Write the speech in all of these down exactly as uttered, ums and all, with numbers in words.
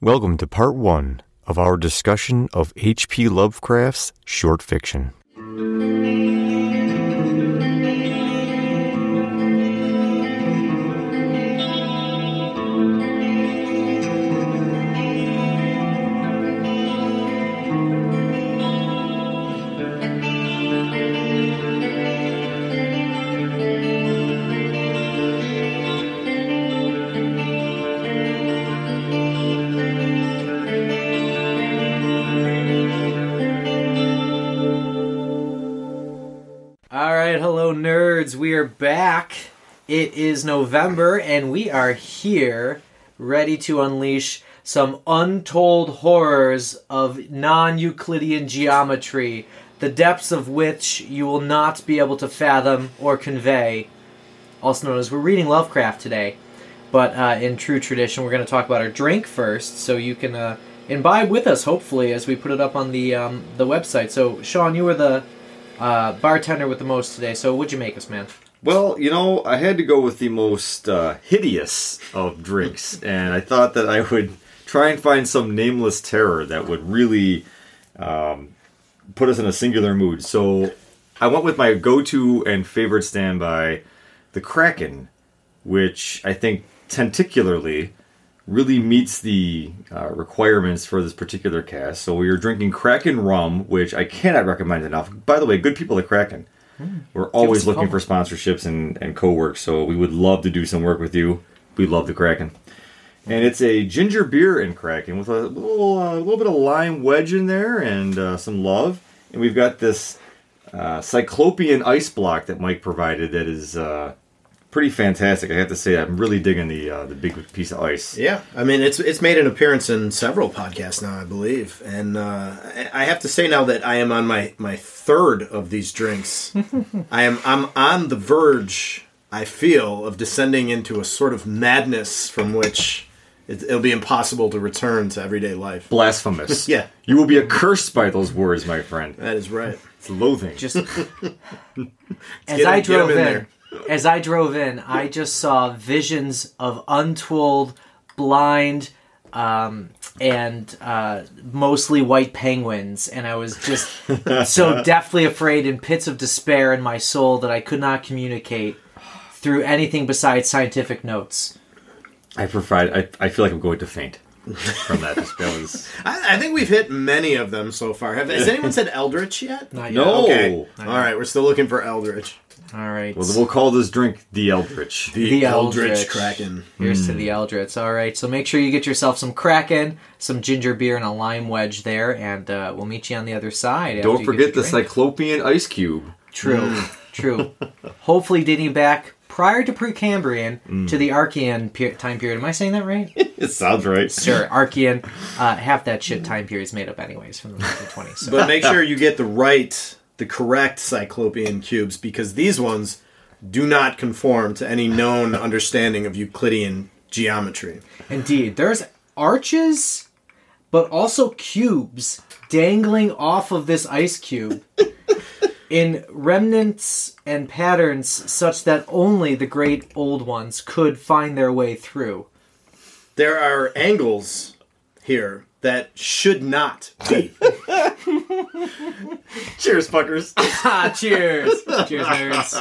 Welcome to part one of our discussion of H P. Lovecraft's short fiction. Back. It is November, and we are here ready to unleash some untold horrors of non-Euclidean geometry, the depths of which you will not be able to fathom or convey. Also known as, we're reading Lovecraft today, but uh, in true tradition, we're going to talk about our drink first, so you can uh, imbibe with us, hopefully, as we put it up on the um, the website. So, Sean, you were the uh, bartender with the most today, so what'd you make us, man? Well, you know, I had to go with the most uh, hideous of drinks, and I thought that I would try and find some nameless terror that would really um, put us in a singular mood. So I went with my go-to and favorite standby, the Kraken, which I think tentacularly really meets the uh, requirements for this particular cast. So we are drinking Kraken rum, which I cannot recommend enough. By the way, good people at Kraken. We're always looking for sponsorships and, and co-work, so we would love to do some work with you. We love the Kraken. And it's a ginger beer and Kraken with a little, uh, little bit of lime wedge in there and uh, some love. And we've got this uh, Cyclopean ice block that Mike provided that is uh, pretty fantastic. I have to say, I'm really digging the uh, the big piece of ice. Yeah, I mean, it's it's made an appearance in several podcasts now, I believe. And uh, I have to say now that I am on my... my third of these drinks. I am I'm on the verge, I feel, of descending into a sort of madness from which it, it'll be impossible to return to everyday life. Blasphemous. Yeah. You will be accursed by those words, my friend. That is right. It's loathing. Just as I drove in, in as I drove in, I just saw visions of untold, blind, um and uh, mostly white penguins, and I was just so deathly afraid in pits of despair in my soul that I could not communicate through anything besides scientific notes. I provide. I, I feel like I'm going to faint from that. was... I, I think we've hit many of them so far. Have, has anyone said Eldritch yet? Not yet. No. Okay. Not yet. All right, we're still looking for Eldritch. All right. Well, we'll call this drink the Eldritch. The, the Eldritch. Eldritch Kraken. Here's mm. to the Eldritch. All right. So make sure you get yourself some Kraken, some ginger beer, and a lime wedge there, and uh, we'll meet you on the other side. Don't forget the, the Cyclopean ice cube. True. Mm. True. Hopefully dating back prior to Precambrian mm. to the Archean pe- time period. Am I saying that right? It sounds right. Sure. Archean. Uh, half that shit time period is made up anyways from the nineteen twenties. So. But make sure you get the right... the correct Cyclopean cubes, because these ones do not conform to any known understanding of Euclidean geometry. Indeed. There's arches, but also cubes dangling off of this ice cube in remnants and patterns such that only the great old ones could find their way through. There are angles here that should not be. Cheers, fuckers. Ah, cheers. Cheers, nerds.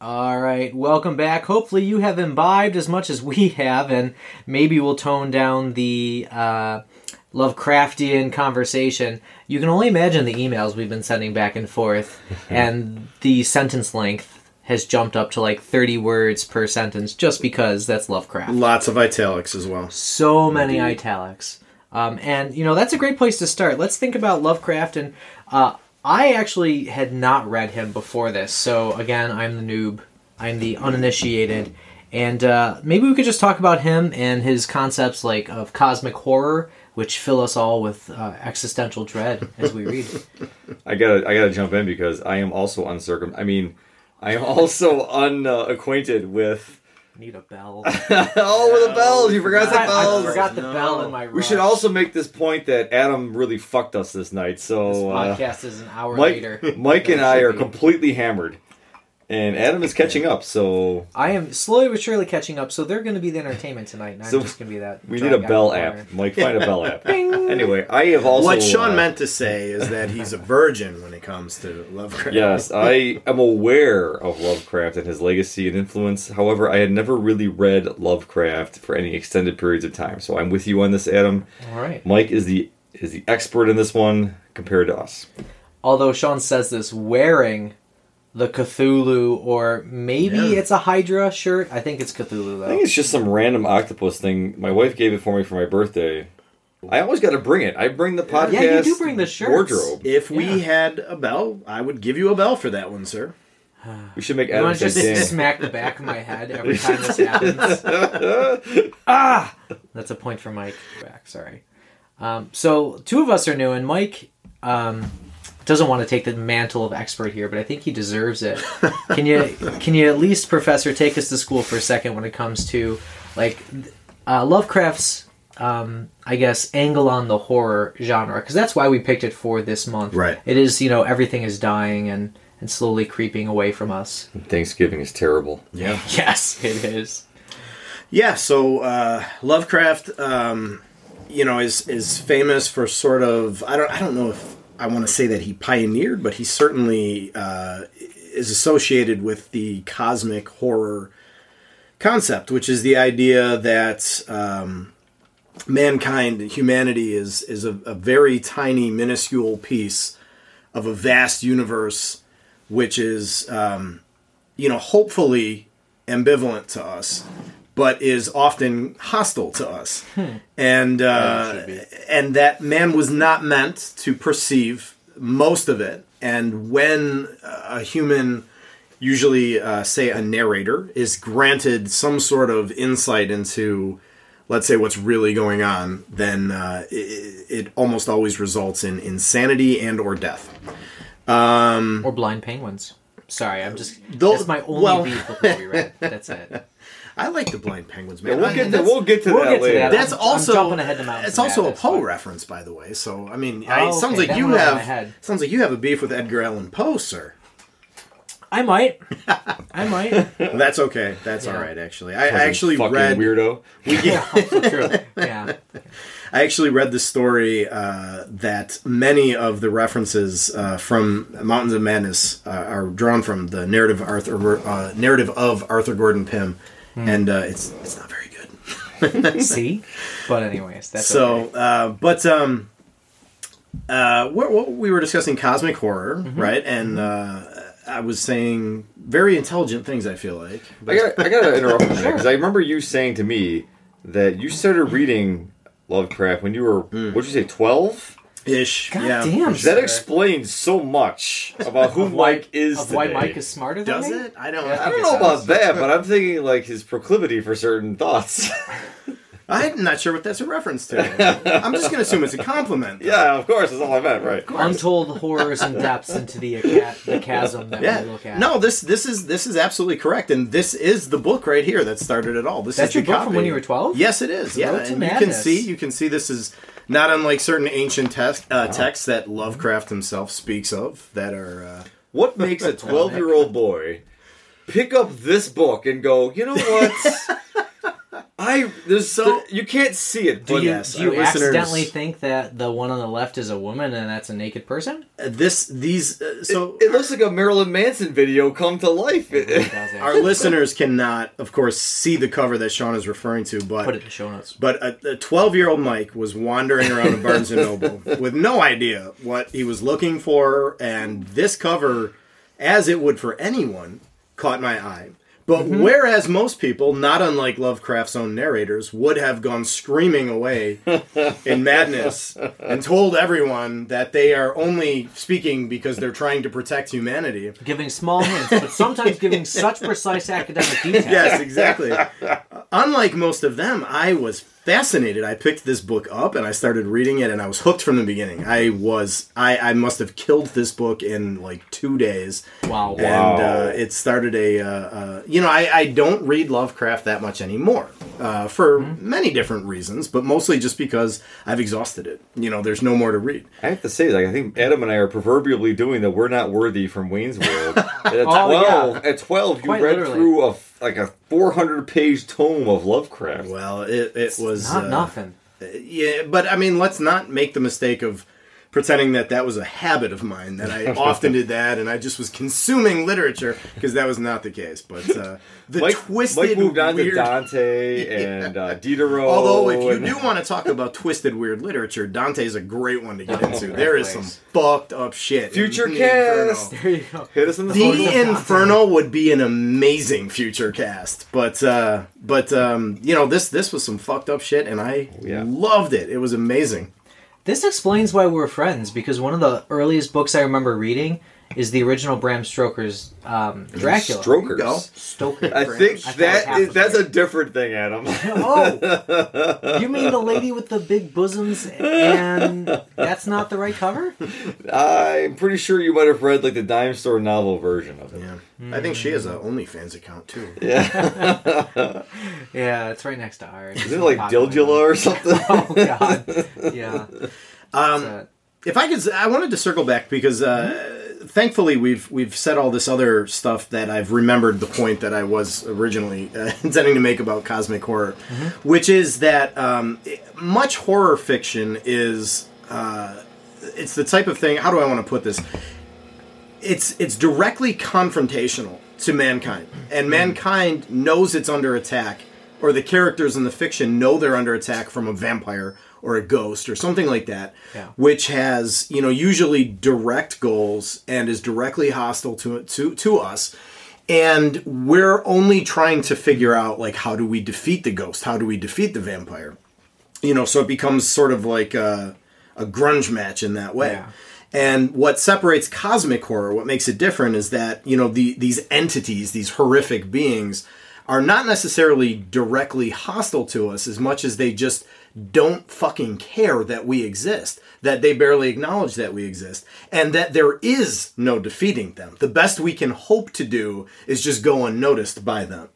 All right, welcome back. Hopefully you have imbibed as much as we have, and maybe we'll tone down the... uh, Lovecraftian conversation. You can only imagine the emails we've been sending back and forth, and the sentence length has jumped up to like thirty words per sentence just because that's Lovecraft. Lots of italics as well. So many Indeed. italics. Um, and, you know, that's a great place to start. Let's think about Lovecraft. And uh, I actually had not read him before this. So, again, I'm the noob. I'm the uninitiated. And uh, maybe we could just talk about him and his concepts like of cosmic horror, which fill us all with uh, existential dread as we read it. I gotta, I gotta jump in because I am also uncircum. I mean, I am also unacquainted uh, with need a bell. Oh, with the bells. You forgot, forgot the bells. I forgot the no. bell in my room. We should also make this point that Adam really fucked us this night. So this podcast uh, is an hour Mike, later. Mike and I are be. completely hammered. And Adam is catching up, so... I am slowly but surely catching up, so they're going to be the entertainment tonight, and so I'm just going to be that... We need a bell app. Mike, find a bell app. Anyway, I have also... What Sean uh, meant to say is that he's a virgin when it comes to Lovecraft. Yes, I am aware of Lovecraft and his legacy and influence. However, I had never really read Lovecraft for any extended periods of time, so I'm with you on this, Adam. All right. Mike is the is the expert in this one compared to us. Although Sean says this wearing... the Cthulhu, or maybe yeah. it's a Hydra shirt. I think it's Cthulhu, though. I think it's just some random octopus thing. My wife gave it for me for my birthday. I always got to bring it. I bring the podcast yeah, you do bring the shirts. Wardrobe. If we yeah. had a bell, I would give you a bell for that one, sir. We should make Adam. You want to just smack the back of my head every time this happens? Ah! That's a point for Mike. Back, sorry. Um, so, two of us are new, and Mike... Um, doesn't want to take the mantle of expert here, but I think he deserves it. Can you can you at least, Professor, take us to school for a second when it comes to like uh, Lovecraft's, um, I guess, angle on the horror genre? Because that's why we picked it for this month. Right. It is, you know, everything is dying and, and slowly creeping away from us. Thanksgiving is terrible. Yeah. Yes, it is. Yeah, so uh, Lovecraft, um, you know, is is famous for sort of, I don't I don't know if, I want to say that he pioneered, but he certainly uh, is associated with the cosmic horror concept, which is the idea that um, mankind, humanity, is is a, a very tiny, minuscule piece of a vast universe, which is, um, you know, hopefully ambivalent to us, but is often hostile to us. Hmm. And uh, and that man was not meant to perceive most of it. And when a human, usually, uh, say, a narrator, is granted some sort of insight into, let's say, what's really going on, then uh, it, it almost always results in insanity and or death. Um, or blind penguins. Sorry, I'm just... That's my only well, beef with what we read. That's it. I like the blind penguins, man. Yeah, we'll, get to, we'll get to we'll that get to later. That. That's I'm, also I'm jumping ahead to Mountains it's also Madness, a Poe reference, by the way. So I mean, oh, I, it sounds okay. like that you have sounds like you have a beef with Edgar Allan Poe, sir. I might. I might. Well, that's okay. That's yeah. all right. Actually, I, I actually fucking read weirdo. We, yeah. yeah. I actually read the story uh, that many of the references uh, from Mountains of Madness uh, are drawn from the narrative Arthur uh, narrative of Arthur Gordon Pym. And uh, it's it's not very good. See, but anyways, that's so. Okay. Uh, but um, uh, what, what we were discussing cosmic horror, mm-hmm. right? And uh, I was saying very intelligent things. I feel like I got I got to interrupt you because I remember you saying to me that you started reading Lovecraft when you were mm. what did you say twelve? Ish. God yeah. damn, that sir. explains so much about who Mike is. Of today. Why Mike is smarter than Does me? Does it? I don't. Yeah, I, I don't know about that, but I'm thinking like his proclivity for certain thoughts. I'm not sure what that's a reference to. I'm just going to assume it's a compliment. Though. Yeah, of course, that's all I meant, right? Untold horrors and depths into the the chasm that yeah. we look at. No, this this is this is absolutely correct, and this is the book right here that started it all. This that's is your the book copy. From when you were twelve. Yes, it is. Yeah, and madness. you can see you can see this is. Not unlike certain ancient te- uh, texts that Lovecraft himself speaks of that are... Uh, what makes a twelve-year-old boy pick up this book and go, you know what? I there's so there, You can't see it. Do but you, yes, do you accidentally think that the one on the left is a woman and that's a naked person? Uh, this, these... Uh, so it, it looks like a Marilyn Manson video come to life. It really does, our listeners cannot, of course, see the cover that Sean is referring to, but... Put it in the show notes. But a, a twelve-year-old Mike was wandering around a Barnes and Noble with no idea what he was looking for, and this cover, as it would for anyone, caught my eye. But mm-hmm. whereas most people, not unlike Lovecraft's own narrators, would have gone screaming away in madness and told everyone that they are only speaking because they're trying to protect humanity. Giving small hints, but sometimes giving such precise academic detail. Yes, exactly. Unlike most of them, I was fascinated. I picked this book up and I started reading it, and I was hooked from the beginning. I was I, I must have killed this book in like two days. Wow! And wow. Uh, it started a uh, uh, you know I, I don't read Lovecraft that much anymore uh, for mm-hmm. many different reasons, but mostly just because I've exhausted it. You know, there's no more to read. I have to say, like I think Adam and I are proverbially doing the "We're Not Worthy" from Wayne's World. At twelve, oh, yeah. At twelve, Quite you read literally. through a. Like a four hundred page tome of Lovecraft. Well, it, it was... Not uh, nothing. Yeah, but, I mean, let's not make the mistake of pretending that that was a habit of mine, that I often did that, and I just was consuming literature, because that was not the case. But uh, the Mike, twisted, Mike moved on weird... to Dante and uh, Diderot. Although, if you and... do want to talk about twisted, weird literature, Dante's a great one to get into. There is some fucked up shit. Future cast! The there you go. Hit us in the The Inferno would be an amazing future cast. But, uh, but um, you know, this, this was some fucked up shit, and I oh, yeah. loved it. It was amazing. This explains why we're friends, because one of the earliest books I remember reading is the original Bram Stoker's um, Dracula. Stoker's? No. Stoker. I Bram. think I that is, that's a different thing, Adam. Oh! You mean the lady with the big bosoms and that's not the right cover? I'm pretty sure you might have read like the dime store novel version of it. Yeah. Mm. I think she has an OnlyFans account, too. Yeah. Yeah, it's right next to ours. Is it like Dildula or something? Oh, God. Yeah. Um, if I could... I wanted to circle back because... Uh, mm-hmm. Thankfully, we've we've said all this other stuff that I've remembered the point that I was originally uh, intending to make about cosmic horror, mm-hmm. which is that um, much horror fiction is uh, it's the type of thing. How do I want to put this? It's it's directly confrontational to mankind, and mankind knows it's under attack, or the characters in the fiction know they're under attack from a vampire or a ghost or something like that, yeah. which has, you know, usually direct goals and is directly hostile to to to us. And we're only trying to figure out, like, how do we defeat the ghost? How do we defeat the vampire? You know, so it becomes sort of like a, a grunge match in that way. Yeah. And what separates cosmic horror, what makes it different, is that, you know, the, these entities, these horrific beings, are not necessarily directly hostile to us as much as they just... don't fucking care that we exist, that they barely acknowledge that we exist, and that there is no defeating them. The best we can hope to do is just go unnoticed by them.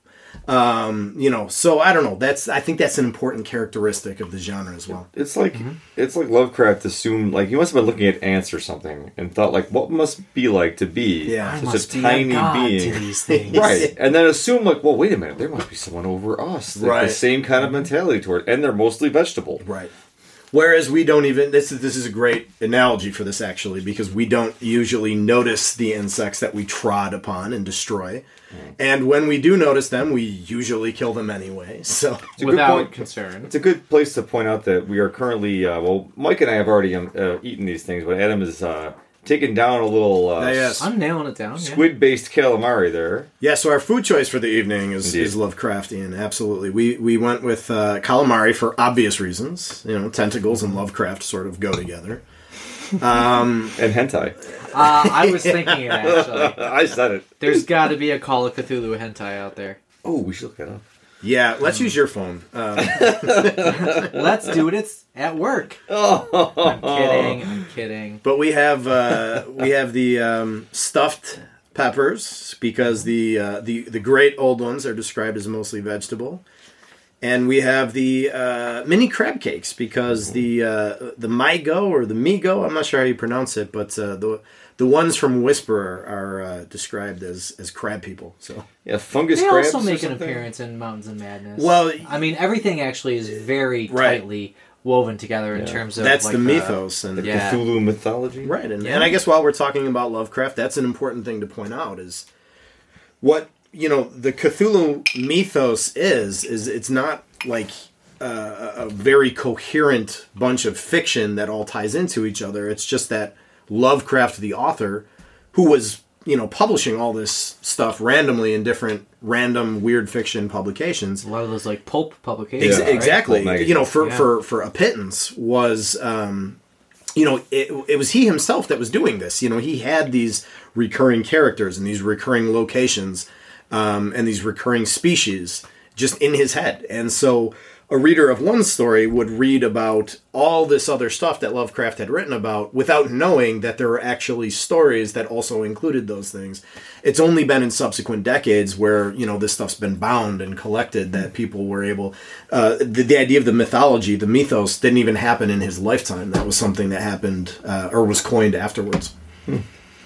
Um, you know, so I don't know. That's I think that's an important characteristic of the genre as well. It's like mm-hmm. it's like Lovecraft assumed, like he must have been looking at ants or something and thought, like, what must be like to be yeah. such a tiny a being, to these things. Right? And then assume, like, well, wait a minute, there must be someone over us. Like, right. The same kind of mentality toward, and they're mostly vegetable, right? Whereas we don't even, this is, this is a great analogy for this, actually, because we don't usually notice the insects that we trod upon and destroy. Mm. And when we do notice them, we usually kill them anyway. So without concern. It's a good place to point out that we are currently, uh, well, Mike and I have already um, uh, eaten these things, but Adam is... Uh, Taking down a little... Uh, yes. I'm nailing it down. Squid-based yeah. calamari there. Yeah, so our food choice for the evening is, is Lovecraftian, absolutely. We we went with uh, calamari for obvious reasons. You know, tentacles and Lovecraft sort of go together. Um, and hentai. Uh, I was thinking it, actually. I said it. There's got to be a Call of Cthulhu hentai out there. Oh, we should look it up. Yeah, let's um. use your phone. Um. Let's do it. It's at work. Oh. I'm kidding. I'm kidding. But we have uh, we have the um, stuffed peppers because the uh, the the great old ones are described as mostly vegetable, and we have the uh, mini crab cakes because the uh, the Mi-go or the Mi-go. I'm not sure how you pronounce it, but uh, the The ones from Whisperer are uh, described as, as crab people. So yeah, fungus they crabs. They also make an appearance in Mountains of Madness. Well, I mean, everything actually is very right. tightly woven together yeah. in terms of that's like the mythos the, and the yeah. Cthulhu mythology, right? And, yeah. and I guess while we're talking about Lovecraft, that's an important thing to point out is what you know the Cthulhu mythos is is it's not like. Uh, a very coherent bunch of fiction that all ties into each other. It's just that Lovecraft, the author, who was, you know, publishing all this stuff randomly in different random weird fiction publications. A lot of those, like, pulp publications. Ex- yeah, exactly. Right? Pulp you know, for, yeah. for, for a pittance was, um, you know, it, it was he himself that was doing this. You know, he had these recurring characters and these recurring locations um, and these recurring species just in his head. And so... a reader of one story would read about all this other stuff that Lovecraft had written about without knowing that there were actually stories that also included those things. It's only been in subsequent decades where, you know, this stuff's been bound and collected that people were able... Uh, the, the idea of the mythology, the mythos, didn't even happen in his lifetime. That was something that happened uh, or was coined afterwards. Hmm.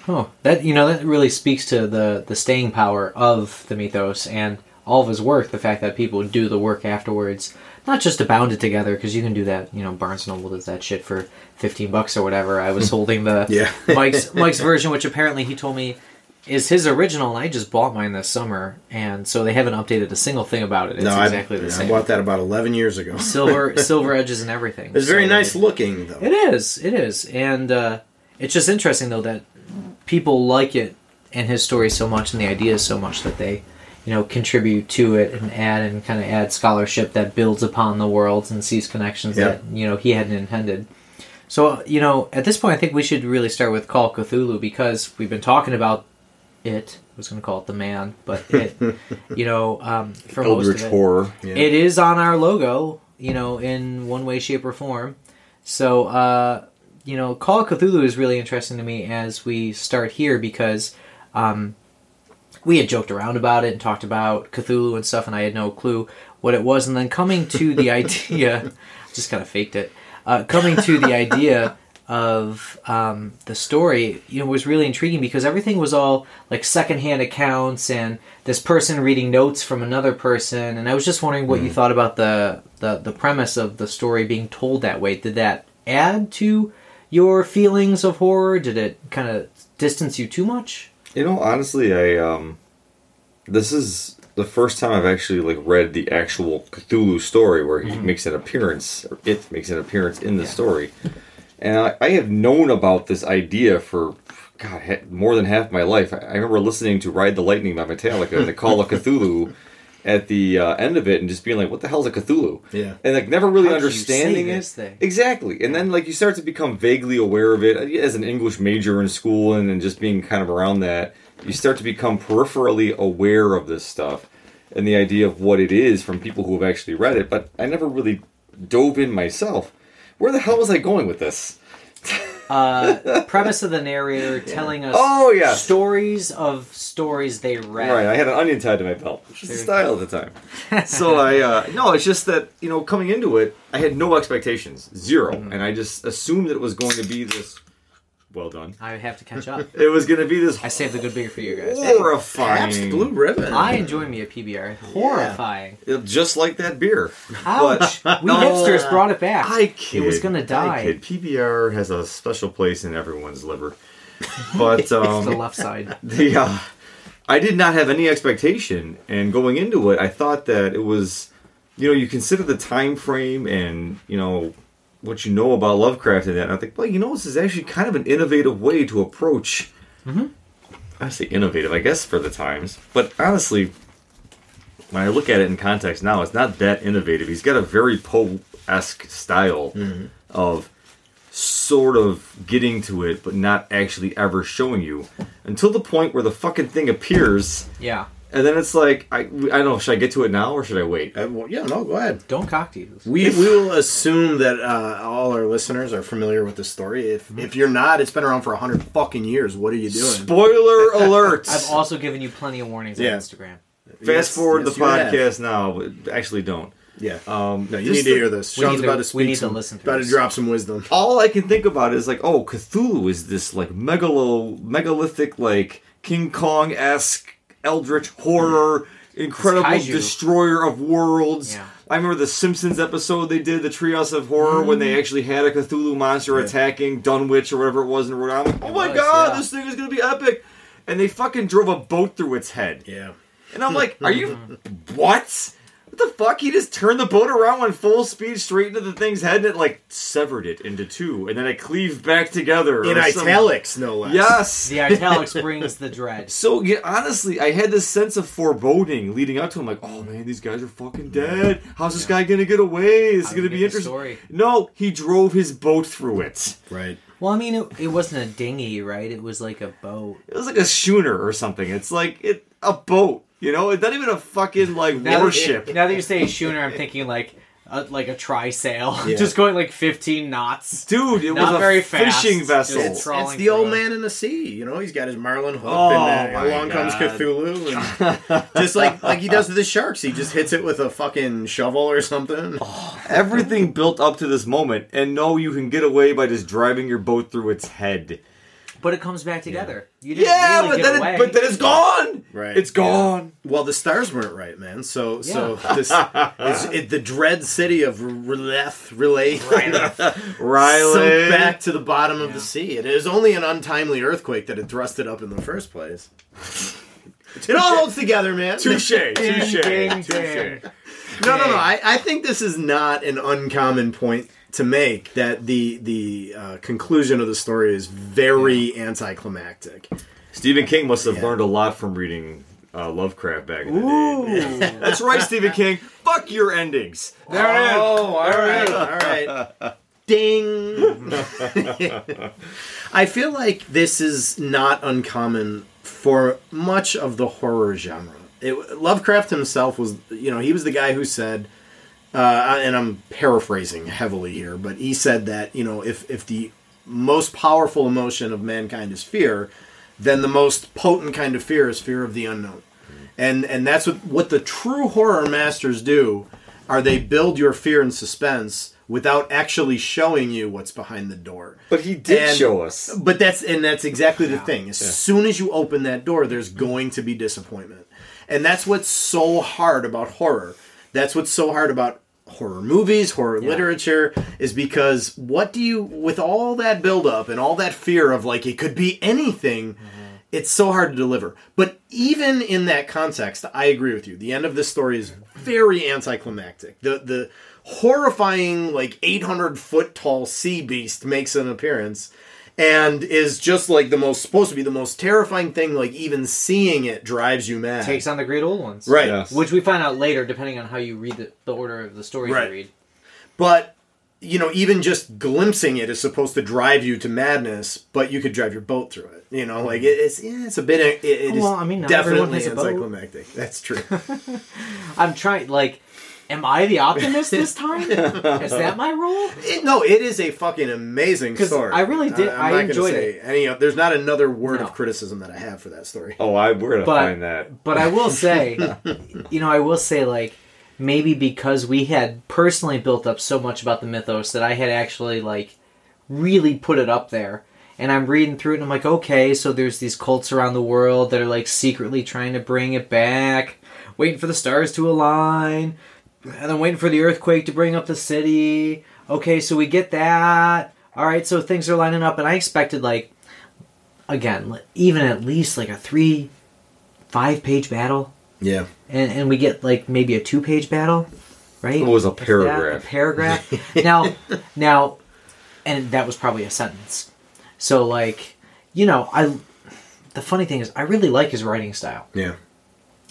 Oh, that, you know, that really speaks to the, the staying power of the mythos and all of his work, the fact that people do the work afterwards, not just to bound it together, because you can do that, you know, Barnes and Noble does that shit for fifteen bucks or whatever. I was holding the yeah. Mike's Mike's version, which apparently he told me is his original, and I just bought mine this summer, and so they haven't updated a single thing about it. It's no, exactly I, the yeah, same. I bought that about eleven years ago. silver silver edges and everything. It's so very nice it, looking, though. It is, it is. And uh, it's just interesting, though, that people like it and his story so much and the ideas so much that they, you know, contribute to it and add and kind of add scholarship that builds upon the worlds and sees connections yep. that, you know, he hadn't intended. So, you know, at this point, I think we should really start with Call Cthulhu, because we've been talking about it. I was going to call it the man, but it, you know, um, for most of it, Eldritch horror. Yeah. It is on our logo, you know, in one way, shape, or form. So, uh, you know, Call Cthulhu is really interesting to me as we start here, because, um, we had joked around about it and talked about Cthulhu and stuff, and I had no clue what it was. And then coming to the idea, just kind of faked it, uh, coming to the idea of um, the story, you know, was really intriguing, because everything was all like secondhand accounts and this person reading notes from another person. And I was just wondering what mm. you thought about the, the, the premise of the story being told that way. Did that add to your feelings of horror? Did it kind of distance you too much? You know, honestly, I, um, this is the first time I've actually, like, read the actual Cthulhu story where he mm-hmm. makes an appearance, or it makes an appearance in the yeah. story. And I, I have known about this idea for, God, ha- more than half my life. I, I remember listening to Ride the Lightning by Metallica and the Call of Cthulhu at the uh, end of it and just being like, what the hell's a Cthulhu? Yeah. And, like, never really How understanding you say it. This thing? Exactly. And then, like, you start to become vaguely aware of it as an English major in school, and then just being kind of around that, you start to become peripherally aware of this stuff and the idea of what it is from people who have actually read it. But I never really dove in myself. Where the hell was I going with this? Uh, premise of the narrator telling us oh, yeah. stories of stories they read. Right, I had an onion tied to my belt, which is the style at the time. So I, uh, no, it's just that, you know, coming into it, I had no expectations, zero, mm-hmm. and I just assumed that it was going to be this. Well done. I have to catch up. It was going to be this. I saved the good beer for you guys. Horrifying. Hey, blue ribbon. I enjoy me a P B R. Horrifying. Yeah. Just like that beer. Ouch. But we no, hipsters brought it back. I kid. It was going to die. I kid. P B R has a special place in everyone's liver. But um, it's the left side. The, uh, I did not have any expectation, and going into it, I thought that it was, you know, you consider the time frame and, you know, what you know about Lovecraft and that, and I think, well, you know, this is actually kind of an innovative way to approach. Mm-hmm. I say innovative, I guess, for the times. But honestly, when I look at it in context now, it's not that innovative. He's got a very Poe-esque style mm-hmm. of sort of getting to it, but not actually ever showing you. Until the point where the fucking thing appears. Yeah. And then it's like, I, I don't know, should I get to it now or should I wait? Uh, well, yeah, no, go ahead. Don't cock tease. We we will assume that uh, all our listeners are familiar with this story. If if you're not, it's been around for one hundred fucking years. What are you doing? Spoiler alert! I've also given you plenty of warnings yeah. on Instagram. Fast yes, forward yes, the podcast have. now. But actually, don't. Yeah. Um, no, you need to the, hear this. Sean's about to, to speak. We need some, to listen to About this. to drop some wisdom. All I can think about is like, oh, Cthulhu is this like megalo, megalithic, like King Kong-esque Eldritch horror, incredible destroyer of worlds. Yeah. I remember the Simpsons episode they did, the Treehouse of Horror, mm-hmm. when they actually had a Cthulhu monster right. attacking Dunwich or whatever it was in Rhode Island. Oh my was, god, yeah. this thing is going to be epic! And they fucking drove a boat through its head. Yeah. And I'm like, are you... what? What the fuck? He just turned the boat around on full speed straight into the thing's head and it like severed it into two and then it cleaved back together. In italics, some... no less. Yes. The italics brings the dread. So, yeah, honestly, I had this sense of foreboding leading up to him. Like, oh man, these guys are fucking dead. How's this yeah. guy going to get away? This is going to be interesting. Story. No, he drove his boat through it. Right. Well, I mean, it, it wasn't a dinghy, right? It was like a boat. It was like a schooner or something. It's like it a boat. You know, it's not even a fucking, like, now warship. That, now that you say schooner, I'm thinking, like, a, like a tri-sail, yeah. just going like fifteen knots. Dude, it Not was a very fishing fast. vessel. It's, it's the old it. man in the sea. You know, he's got his Marlin hook, oh, and then along God. comes Cthulhu. And just like like he does to the sharks, he just hits it with a fucking shovel or something. Oh, everything built up to this moment, and no, you can get away by just driving your boat through its head. But it comes back together. Yeah, you didn't yeah really but, then it, but then it's gone. Right, it's gone. Yeah. Well, the stars weren't right, man. So, yeah. so this is it, the dread city of Rileth, Rileth, Rileth, sunk back to the bottom yeah. of the sea. It is only an untimely earthquake that had thrust it up in the first place. It all holds together, man. Touche, touche, touche. No, no, no. I, I think this is not an uncommon point to make, that the the uh, conclusion of the story is very yeah. anticlimactic. Stephen King must have yeah. learned a lot from reading uh, Lovecraft back in the Ooh. day. That's right, Stephen King. Fuck your endings. There oh, it is. Oh, all right, all right. Ding. I feel like this is not uncommon for much of the horror genre. It, Lovecraft himself was, you know, he was the guy who said, Uh, and I'm paraphrasing heavily here, but he said that, you know, if, if the most powerful emotion of mankind is fear, then the most potent kind of fear is fear of the unknown. Mm-hmm. And and that's what, what the true horror masters do, are they build your fear and suspense without actually showing you what's behind the door. But he did and, show us. But that's and that's exactly the yeah. thing. As yeah. soon as you open that door, there's going to be disappointment. And that's what's so hard about horror. That's what's so hard about horror movies, horror yeah. literature, is because what do you, with all that buildup and all that fear of like it could be anything, mm-hmm. it's so hard to deliver. But even in that context, I agree with you. The end of this story is very anticlimactic. The the horrifying like eight hundred foot tall sea beast makes an appearance and is just like the most, supposed to be the most terrifying thing, like even seeing it drives you mad. Takes on the great old ones. Right. Yes. Which we find out later, depending on how you read the, the order of the story right. you read. But, you know, even just glimpsing it is supposed to drive you to madness, but you could drive your boat through it. You know, like, it, it's yeah, it's a bit, it, it well, is I mean, definitely anticlimactic. That's true. I'm trying, like... Am I the optimist this time? Is that my role? It, no, it is a fucking amazing story. I really did. I, I enjoyed it. Any, there's not another word no. of criticism that I have for that story. Oh, I we're gonna but, find that. But I will say, you know, I will say, like, maybe because we had personally built up so much about the mythos that I had actually like really put it up there. And I'm reading through it, and I'm like, okay, so there's these cults around the world that are like secretly trying to bring it back, waiting for the stars to align. And then waiting for the earthquake to bring up the city. Okay, so we get that. All right, so things are lining up. And I expected, like, again, even at least, like, a three, five-page battle. Yeah. And and we get, like, maybe a two-page battle, right? It was a paragraph. A paragraph. now, now, and that was probably a sentence. So, like, you know, I. the funny thing is, I really like his writing style. Yeah.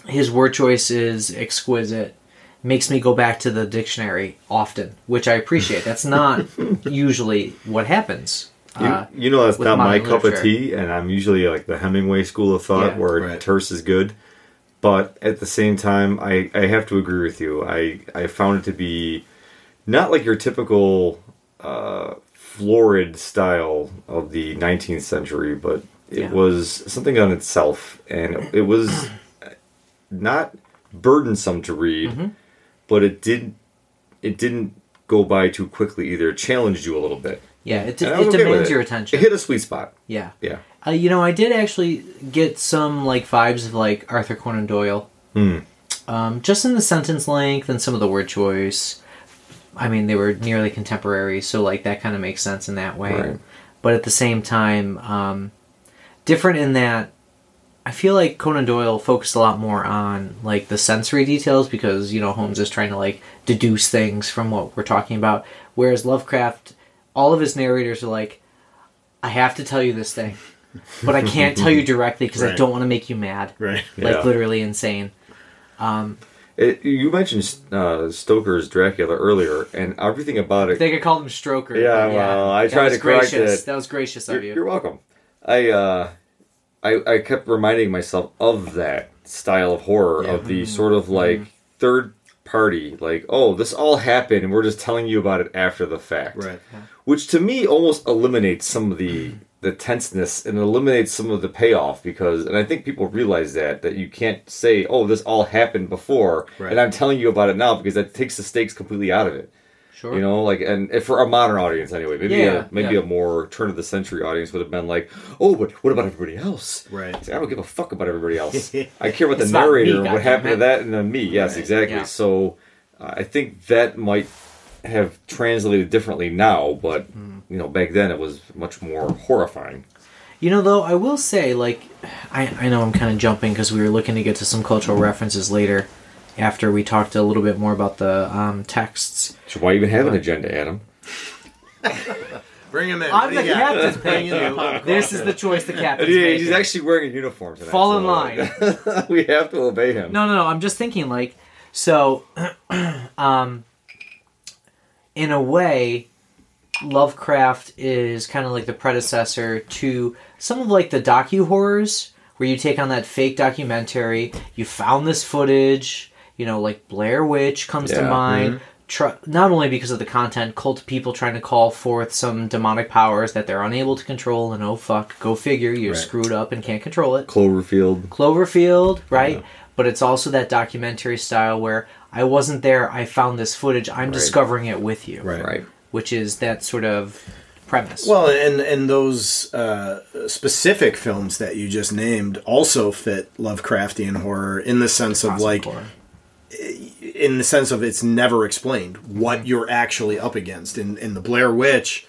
His word choice is exquisite. Makes me go back to the dictionary often, which I appreciate. That's not usually what happens. Uh, you, you know, that's not my cup of tea, and I'm usually like the Hemingway school of thought, yeah, where right. terse is good. But at the same time, I, I have to agree with you. I, I found it to be not like your typical uh, florid style of the nineteenth century, but it yeah. was something on itself, and it, it was not burdensome to read. Mm-hmm. But it didn't. It didn't go by too quickly either. It challenged you a little bit. Yeah, it, d- it okay demands your attention. It hit a sweet spot. Yeah, yeah. Uh, you know, I did actually get some like vibes of like Arthur Conan Doyle, mm. um, just in the sentence length and some of the word choice. I mean, they were nearly contemporary, so like that kind of makes sense in that way. Right. But at the same time, um, different in that. I feel like Conan Doyle focused a lot more on, like, the sensory details because, you know, Holmes is trying to, like, deduce things from what we're talking about. Whereas Lovecraft, all of his narrators are like, I have to tell you this thing, but I can't tell you directly because right. I don't want to make you mad. Right. Like, yeah. literally insane. Um, it, you mentioned uh, Stoker's Dracula earlier, and everything about it... They could call him Stroker. Yeah, yeah. well, I that tried to correct gracious. it. That was gracious of you're, you. You're welcome. I, uh... I, I kept reminding myself of that style of horror, yeah. of the sort of like mm-hmm. third party, like, oh, this all happened and we're just telling you about it after the fact. Right. Which to me almost eliminates some of the the tenseness and eliminates some of the payoff, because, and I think people realize that, that you can't say, oh, this all happened before, right, and I'm telling you about it now, because that takes the stakes completely out of it. Sure. You know, like, and, and for a modern audience anyway, maybe yeah, a, maybe yeah. a more turn of the century audience would have been like, oh, but what about everybody else? Right. Like, I don't give a fuck about everybody else. I care about the narrator and what happened to that and then me. Yes, right. Exactly. Yeah. So uh, I think that might have translated differently now, but mm. you know, back then it was much more horrifying. You know, though, I will say, like, I, I know I'm kind of jumping because we were looking to get to some cultural references later, after we talked a little bit more about the um, texts. So why even have an agenda, Adam? Bring him in. I'm the captain. Bring him in. This is the choice the captain's yeah, making. He's actually wearing a uniform tonight. Fall in so line. We have to obey him. No, no, no. I'm just thinking, like, so, um, in a way, Lovecraft is kind of like the predecessor to some of, like, the docu-horrors, where you take on that fake documentary, you found this footage... You know, like Blair Witch comes yeah, to mind, mm-hmm. Tr- not only because of the content, cult people trying to call forth some demonic powers that they're unable to control, and oh fuck, go figure, you're right. screwed up and can't control it. Cloverfield. Cloverfield, right? Yeah. But it's also that documentary style where I wasn't there, I found this footage, I'm right. discovering it with you. Right. right. Which is that sort of premise. Well, and, and those uh, specific films that you just named also fit Lovecraftian horror in the sense of, like... horror. In the sense of it's never explained what you're actually up against. In in the Blair Witch,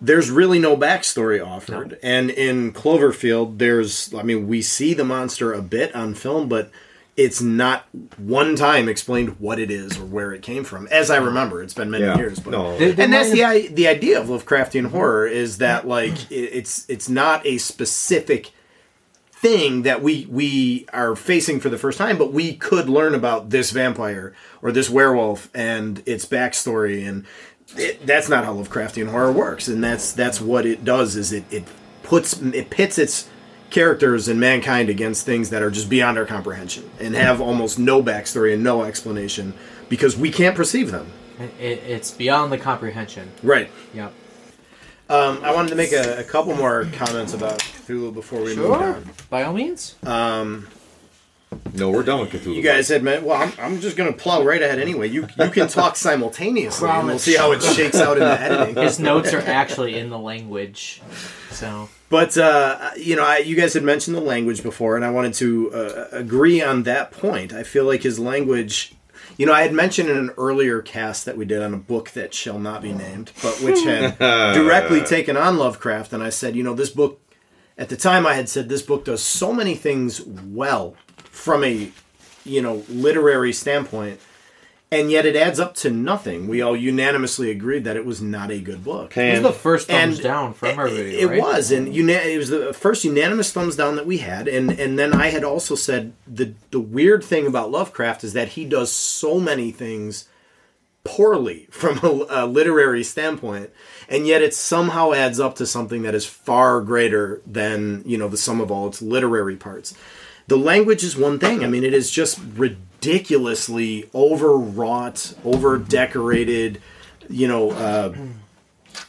there's really no backstory offered. No. And in Cloverfield, there's, I mean, we see the monster a bit on film, but it's not one time explained what it is or where it came from. As I remember, it's been many yeah. years. But no. they, they and that's have... the the idea of Lovecraftian horror is that, like, it's it's not a specific thing that we we are facing for the first time, but we could learn about this vampire or this werewolf and its backstory, and it, that's not how Lovecraftian horror works, and that's that's what it does, is it it puts it pits its characters and mankind against things that are just beyond our comprehension and have almost no backstory and no explanation because we can't perceive them. It, it's beyond the comprehension. Right. Yep. Um, I wanted to make a, a couple more comments about Cthulhu before we sure. move on. By all means. Um, no, we're done with Cthulhu. You guys had met. Well, I'm, I'm just going to plow right ahead anyway. You you can talk simultaneously, and we'll see how it shakes out in the editing. His notes are actually in the language. So, but uh, you know, I, you guys had mentioned the language before, and I wanted to uh, agree on that point. I feel like his language. You know, I had mentioned in an earlier cast that we did on a book that shall not be named, but which had directly taken on Lovecraft, and I said, you know, this book, at the time I had said, this book does so many things well from a, you know, literary standpoint, and yet it adds up to nothing. We all unanimously agreed that it was not a good book. And, it was the first thumbs down from everybody, it, right? It was, and una- it was the first unanimous thumbs down that we had, and, and then I had also said the the weird thing about Lovecraft is that he does so many things poorly from a, a literary standpoint, and yet it somehow adds up to something that is far greater than, you know, the sum of all its literary parts. The language is one thing. I mean, it is just ridiculous. ridiculously overwrought, over-decorated, you know, uh,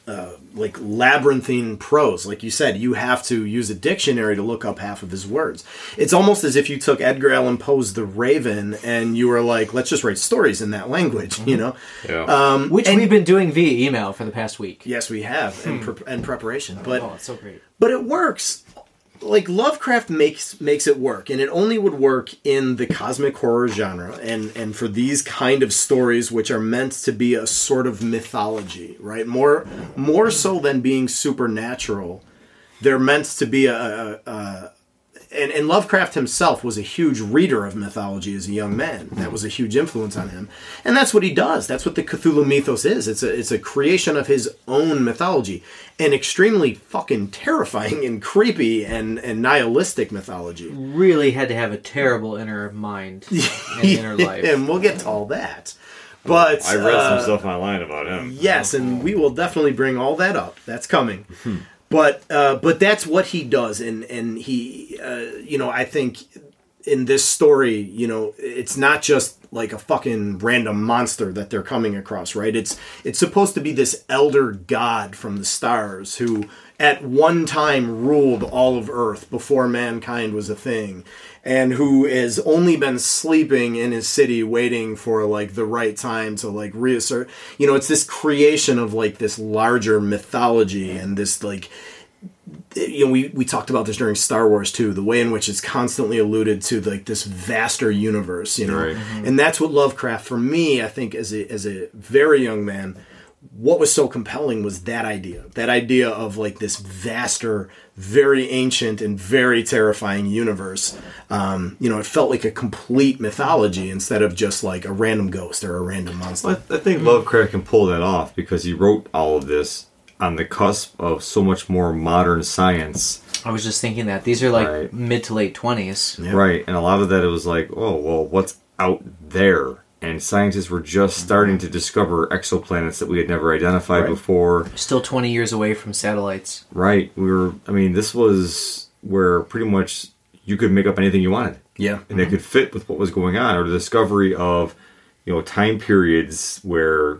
uh, like labyrinthine prose. Like you said, you have to use a dictionary to look up half of his words. It's almost as if you took Edgar Allan Poe's The Raven and you were like, let's just write stories in that language, you know? Yeah. Um, Which and, we've been doing via email for the past week. Yes, we have, in, pre- in preparation. But, oh, it's so great. But it works. Like, Lovecraft makes makes it work, and it only would work in the cosmic horror genre, and, and for these kind of stories, which are meant to be a sort of mythology, right? More more so than being supernatural, they're meant to be a... a, a and, and Lovecraft himself was a huge reader of mythology as a young man. That was a huge influence on him. And that's what he does. That's what the Cthulhu mythos is. It's a, it's a creation of his own mythology. An extremely fucking terrifying and creepy and, and nihilistic mythology. Really had to have a terrible inner mind and inner life. And we'll get to all that. But I read uh, some stuff online about him. Yes, and we will definitely bring all that up. That's coming. But uh, but that's what he does, and and he uh, you know, I think in this story, you know, it's not just like a fucking random monster that they're coming across, right? It's it's supposed to be this elder god from the stars who at one time ruled all of Earth before mankind was a thing, and who has only been sleeping in his city waiting for like the right time to like reassert. You know, it's this creation of like this larger mythology and this like, you know, we, we talked about this during Star Wars too, the way in which it's constantly alluded to like this vaster universe, you know, right. And that's what Lovecraft for me, I think as a, as a very young man, what was so compelling was that idea, that idea of like this vaster, very ancient and very terrifying universe. Um, you know, it felt like a complete mythology instead of just like a random ghost or a random monster. Well, I think Lovecraft can pull that off because he wrote all of this on the cusp of so much more modern science. I was just thinking that. These are like right. mid to late twenties. Yep. Right, and a lot of that it was like, oh, well, what's out there? And scientists were just starting to discover exoplanets that we had never identified right. before. Still twenty years away from satellites. Right. We were, I mean, this was where pretty much you could make up anything you wanted. Yeah. And mm-hmm. it could fit with what was going on, or the discovery of, you know, time periods where,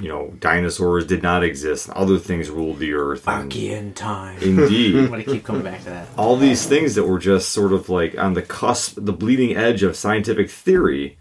you know, dinosaurs did not exist and other things ruled the earth. Archean time. Indeed. I'm going to keep coming back to that. All these things that were just sort of like on the cusp, the bleeding edge of scientific theory.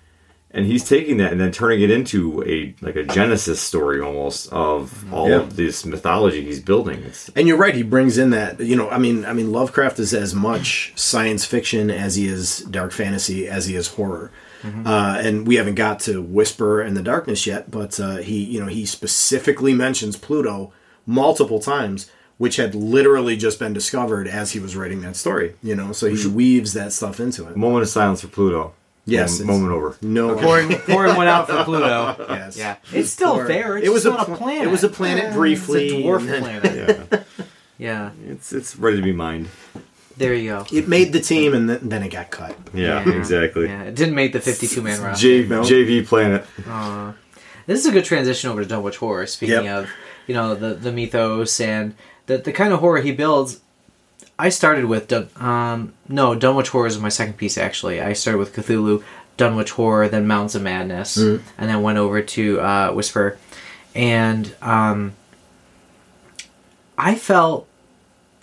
And he's taking that and then turning it into a like a Genesis story almost of all yeah. of this mythology he's building. It's, and you're right, he brings in that, you know, I mean, I mean, Lovecraft is as much science fiction as he is dark fantasy, as he is horror. Mm-hmm. Uh, and we haven't got to Whisper in the Darkness yet, but uh, he, you know, he specifically mentions Pluto multiple times, which had literally just been discovered as he was writing that story. You know, so he weaves that stuff into it. Moment of silence for Pluto. Yes, moment over. No, okay. pouring, pouring one out for Pluto. Yes, yeah, it's still Pour, there. It's it was not a, pl- a planet. It was a planet yeah, briefly. It's a dwarf planet. yeah. yeah, it's it's ready to be mined. There you go. It made the team, and th- then it got cut. Yeah, yeah, exactly. Yeah, it didn't make the fifty-two man roster. J- no. J V planet. Uh, this is a good transition over to Dunwich Horror. Speaking yep. of, you know, the the mythos and the the kind of horror he builds. I started with, Dun- um, no, Dunwich Horror is my second piece, actually. I started with Cthulhu, Dunwich Horror, then Mountains of Madness, mm. and then went over to uh, Whisper. And um, I felt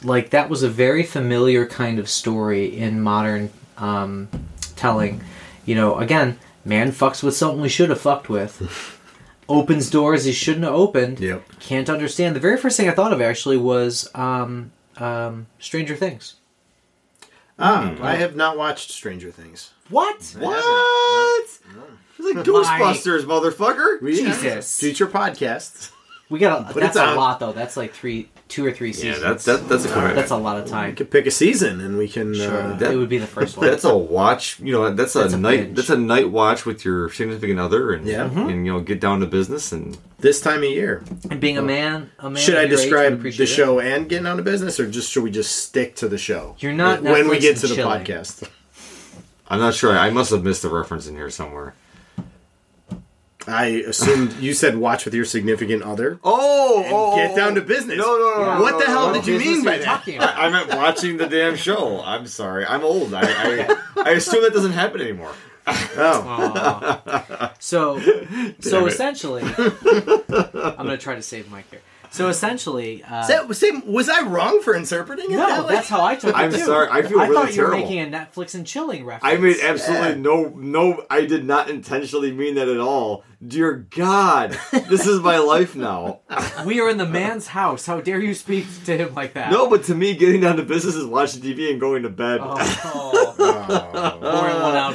like that was a very familiar kind of story in modern um, telling. You know, again, man fucks with something we should have fucked with. Opens doors he shouldn't have opened. Yep. Can't understand. The very first thing I thought of, actually, was... Um, Um, Stranger Things. Ah, mm-hmm. I have not watched Stranger Things. What? I what? No. It's like Ghostbusters, My... motherfucker. Jesus. Future podcasts. We got a, that's a lot though. That's like three, two or three seasons. Yeah, that's that, that's a uh, that's a lot of time. We could pick a season and we can. Sure, uh, that, it would be the first one. That's a watch. You know, that's, that's a, a night. Binge. That's a night watch with your significant other, and yeah. mm-hmm. and you know, get down to business and this time of year. And being a man, a man. Should I describe the it? show and getting down to business, or just should we just stick to the show? You're not when, when we get to the chilling. podcast. I'm not sure. I must have missed a reference in here somewhere. I assumed you said watch with your significant other. Oh, and oh, get down to business. No, no, no. Yeah, what no, the hell no, did you mean by that? I meant watching the damn show. I'm sorry. I'm old. I I, I assume that doesn't happen anymore. Oh. oh. So, so damn essentially, I'm going to try to save Mike here. So essentially... Uh, that, was I wrong for interpreting it? No, that that's how I took it, I'm too. sorry. I feel I really terrible. I thought you were making a Netflix and Chilling reference. I made absolutely yeah. no... no. I did not intentionally mean that at all. Dear God, this is my life now. We are in the man's house. How dare you speak to him like that? No, but to me, getting down to business is watching T V and going to bed. Oh. oh. Pouring one out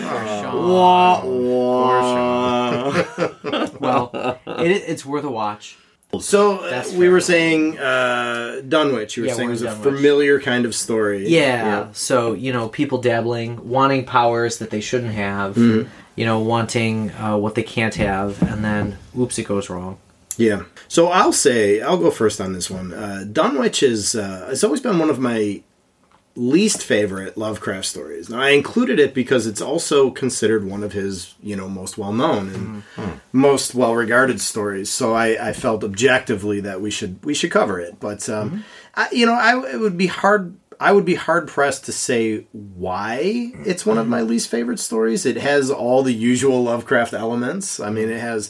for Sean. Wah, wah. Sean. Well, it, it's worth a watch. So uh, we were saying uh, Dunwich. You were yeah, saying it was a familiar kind of story. Yeah. yeah. So, you know, people dabbling, wanting powers that they shouldn't have, mm-hmm. you know, wanting uh, what they can't have, and then, oops, it goes wrong. Yeah. So I'll say, I'll go first on this one. Uh, Dunwich is, uh, it's always been one of my least favorite Lovecraft stories. Now, I included it because it's also considered one of his, you know, most well-known and mm-hmm. most well-regarded stories. So I, I felt objectively that we should we should cover it. But um, mm-hmm. I, you know, I it would be hard. I would be hard-pressed to say why it's one of my least favorite stories. It has all the usual Lovecraft elements. I mean, it has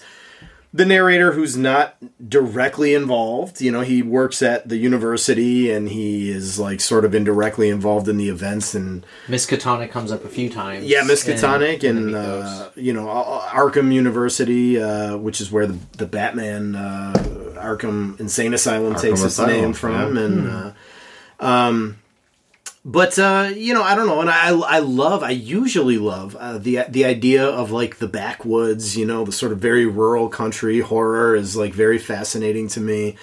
the narrator who's not directly involved. You know, he works at the university, and he is, like, sort of indirectly involved in the events. And Miskatonic comes up a few times. Yeah, Miskatonic and, and, and uh, you know, Arkham University, uh, which is where the, the Batman uh, Arkham Insane Asylum Arkham takes its Asylum. name from. Yeah. And... Mm. Uh, um, But, uh, you know, I don't know. And I I love, I usually love uh, the the idea of, like, the backwoods, you know, the sort of very rural country horror is, like, very fascinating to me.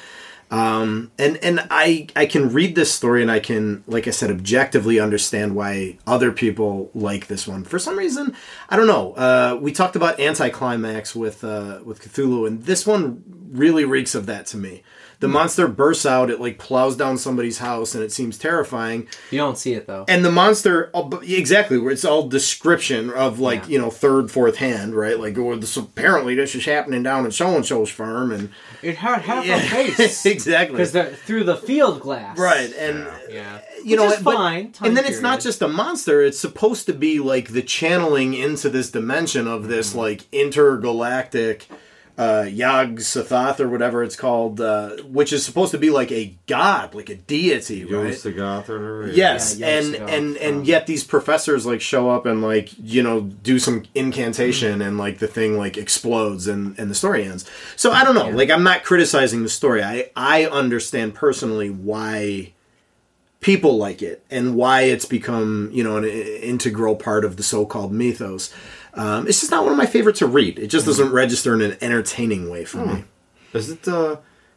Um, and and I, I can read this story and I can, like I said, objectively understand why other people like this one. For some reason, I don't know. Uh, we talked about anticlimax with, uh, with Cthulhu, and this one really reeks of that to me. The monster bursts out, it like plows down somebody's house, and it seems terrifying. You don't see it, though. And the monster, exactly, it's all description of, like, yeah. you know, third, fourth hand, right? Like, oh, this, apparently this is happening down at so-and-so's farm. And it had half yeah. a face. Exactly. Because they're through the field glass. Right, and... Yeah. yeah. You know, Which is but, fine. Time and then period. It's not just a monster, it's supposed to be, like, the channeling into this dimension of this, mm-hmm. like, intergalactic... Uh, Yog-Sothoth or whatever it's called, uh, which is supposed to be like a god, like a deity, right? Yog-Sothoth or whatever. Yes, yeah, and, and, and yet these professors like show up and like, you know, do some incantation and like the thing like explodes and, and the story ends. So I don't know, yeah. like I'm not criticizing the story. I, I understand personally why people like it and why it's become, you know, an integral part of the so-called mythos. Um, it's just not one of my favorites to read. It just doesn't register in an entertaining way for oh. me. Is it, uh,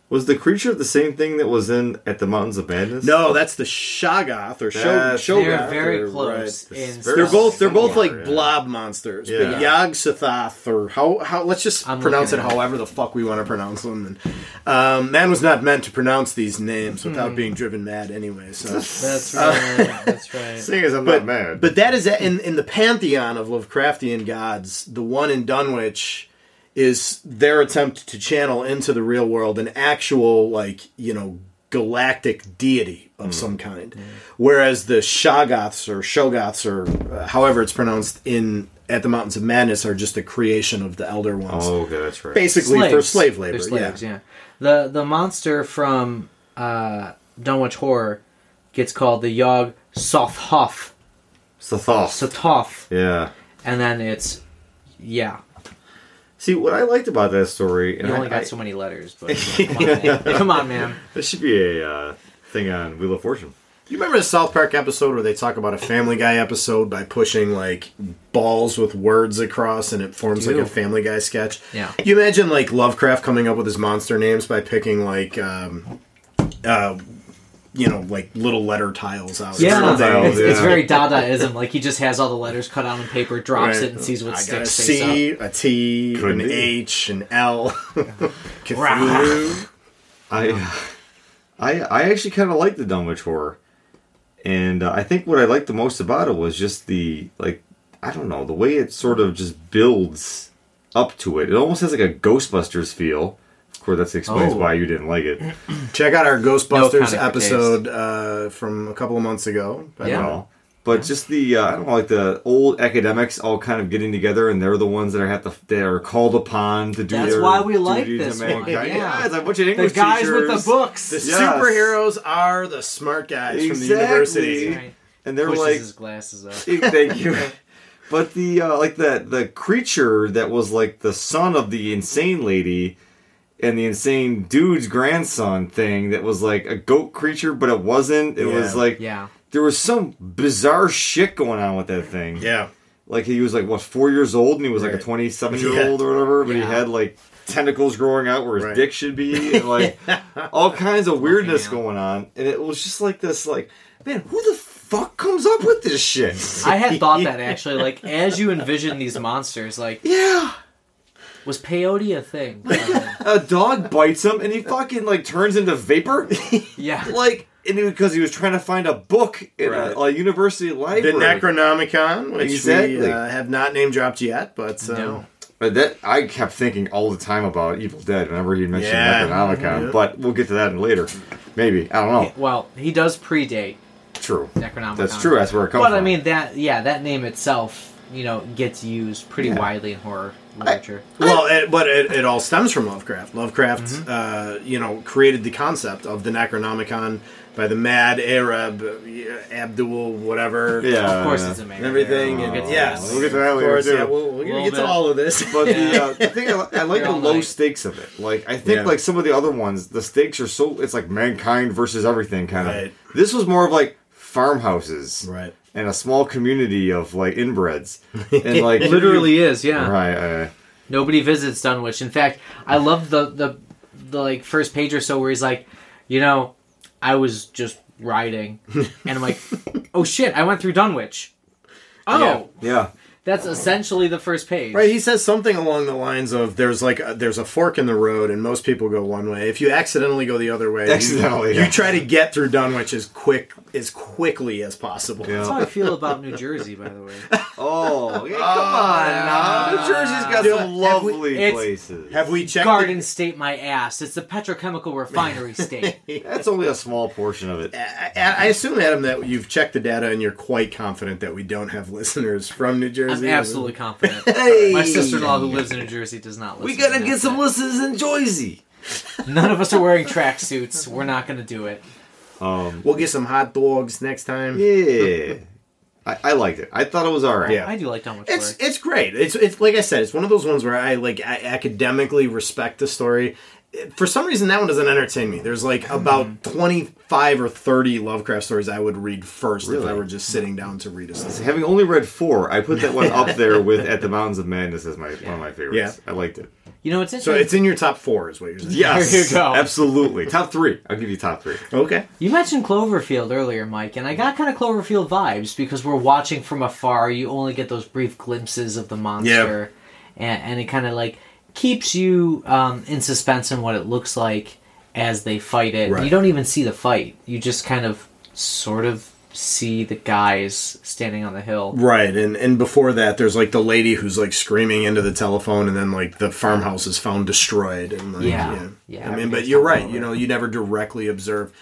was the creature the same thing that was in At the Mountains of Madness? No, that's the Shoggoth or Shoggoth. They're very close. Right. In they're both they're both like yeah. blob monsters. Yeah. But Yog-Sothoth or how how let's just I'm pronounce it however it. the fuck we want to pronounce them. And, um, man was not meant to pronounce these names without mm-hmm. being driven mad anyway. So that's right. Uh, that's right. Seeing as I'm but, not mad, but that is in in the pantheon of Lovecraftian gods, the one in Dunwich. Is their attempt to channel into the real world an actual, like, you know, galactic deity of mm. some kind. Mm. Whereas the Shoggoths or Shoggoths or uh, however it's pronounced in At the Mountains of Madness are just a creation of the Elder Ones. Oh, okay, that's right. Basically slaves. for slave labor. They're slaves, yeah. yeah. The the monster from uh, Dunwich Horror gets called the Yog-Sothoth. Sothoth. Sothoth. Yeah. And then it's, yeah. See, what I liked about that story... And you only I, got I, so many letters, but come on, man. Come on, man. This should be a uh, thing on Wheel of Fortune. You remember the South Park episode where they talk about a Family Guy episode by pushing, like, balls with words across and it forms, like, a Family Guy sketch? Yeah. You imagine, like, Lovecraft coming up with his monster names by picking, like, um, uh, you know, like, little letter tiles out. Yeah, tiles, it's, yeah. it's very Dadaism. Like, he just has all the letters cut out on paper, drops right. it, and sees what I sticks face up. I got a C, a T, Could an be. H, an L. Cthulhu. I, I, I actually kind of liked the Dunwich Horror. And uh, I think what I liked the most about it was just the, like, I don't know, the way it sort of just builds up to it. It almost has, like, a Ghostbusters feel. Of course, that explains oh. why you didn't like it. Check out our Ghostbusters no episode uh, from a couple of months ago. I yeah. Know. But yeah. just the, uh, I don't know, like the old academics all kind of getting together, and they're the ones that are have to, they are called upon to do That's their why we like this one. Yeah. yeah, it's a bunch of English teachers. The guys teachers. with the books. The yes. superheroes are the smart guys exactly. from the university. Right. And they're Pushes like... his glasses up. Thank you. But the, uh, like the, the creature that was like the son of the insane lady... And the insane dude's grandson thing that was like a goat creature, but it wasn't. It yeah. was like, yeah. there was some bizarre shit going on with that thing. Yeah. Like he was like, what, four years old? And he was right. like a twenty-seven-year-old yeah. or whatever. But yeah. he had like tentacles growing out where his right. dick should be. And like all kinds of weirdness going on. And it was just like this, like, man, who the fuck comes up with this shit? I had thought that actually. Like, as you envision these monsters, like... Yeah. Was peyote a thing? A dog bites him and he fucking like turns into vapor. Yeah, like and because he was trying to find a book in right. a, a university library, the Necronomicon, which exactly. we uh, have not name dropped yet, but uh, no. But that I kept thinking all the time about Evil Dead whenever he mentioned yeah. Necronomicon. Yeah. But we'll get to that later, maybe I don't know. Well, he does predate True. Necronomicon. That's true. That's where it comes but, from. But I mean that, yeah, that name itself, you know, gets used pretty yeah. widely in horror literature. I, well, it, but it, it all stems from Lovecraft. Lovecraft, mm-hmm. uh, you know, created the concept of the Necronomicon by the mad Arab Abdul, whatever. Yeah, of course, it's a man. Everything. Oh, and, we'll yes, yeah, we'll get to that later. Too. Yeah, we'll, we'll get bit. to all of this. But the, uh, the thing I, I like They're the low nice. stakes of it. Like I think, yeah. like some of the other ones, the stakes are so it's like mankind versus everything kind of. Right. This was more of like farmhouses, right, and a small community of like inbreds, and like literally you, is yeah. Right. Uh, Nobody visits Dunwich. In fact, I love the, the the like first page or so where he's like, you know. I was just riding, and I'm like, oh shit, I went through Dunwich. Oh. Yeah. yeah. That's essentially the first page. Right, he says something along the lines of, there's like a, there's a fork in the road, and most people go one way. If you accidentally go the other way, accidentally, you, yeah. you try to get through Dunwich as quick as quickly as possible. Yeah. That's how I feel about New Jersey, by the way. Oh, yeah, come on now. New Jersey's got Dude, some lovely have we, places. Have we checked? Garden the... State, my ass. It's the petrochemical refinery state. That's only a small portion of it. I, I, I assume, Adam, that you've checked the data, and you're quite confident that we don't have listeners from New Jersey. I'm absolutely confident. Hey. My sister-in-law who lives in New Jersey does not listen. We gotta to get some listeners in Jersey. None of us are wearing tracksuits. We're not gonna do it. Um, we'll get some hot dogs next time. Yeah, I, I liked it. I thought it was all right. Yeah. I do like Dunwich. It's it's great. It's it's like I said. It's one of those ones where I like I academically respect the story. For some reason, that one doesn't entertain me. There's like about twenty-five or thirty Lovecraft stories I would read first really? if I were just sitting down to read a story. So having only read four, I put that one up there with At the Mountains of Madness as my yeah. one of my favorites. Yeah. I liked it. You know, it's interesting. So it's in your top four is what you're saying. Yes. There you go. Absolutely. Top three. I'll give you top three. Okay. You mentioned Cloverfield earlier, Mike, and I got kind of Cloverfield vibes because we're watching from afar. You only get those brief glimpses of the monster. Yeah. And, and it kind of like... keeps you um, in suspense on what it looks like as they fight it. Right. You don't even see the fight. You just kind of sort of see the guys standing on the hill. Right, and and before that, there's like the lady who's like screaming into the telephone, and then like the farmhouse is found destroyed. And like, yeah. yeah, yeah. I mean, but you're right. You know, you never directly observe.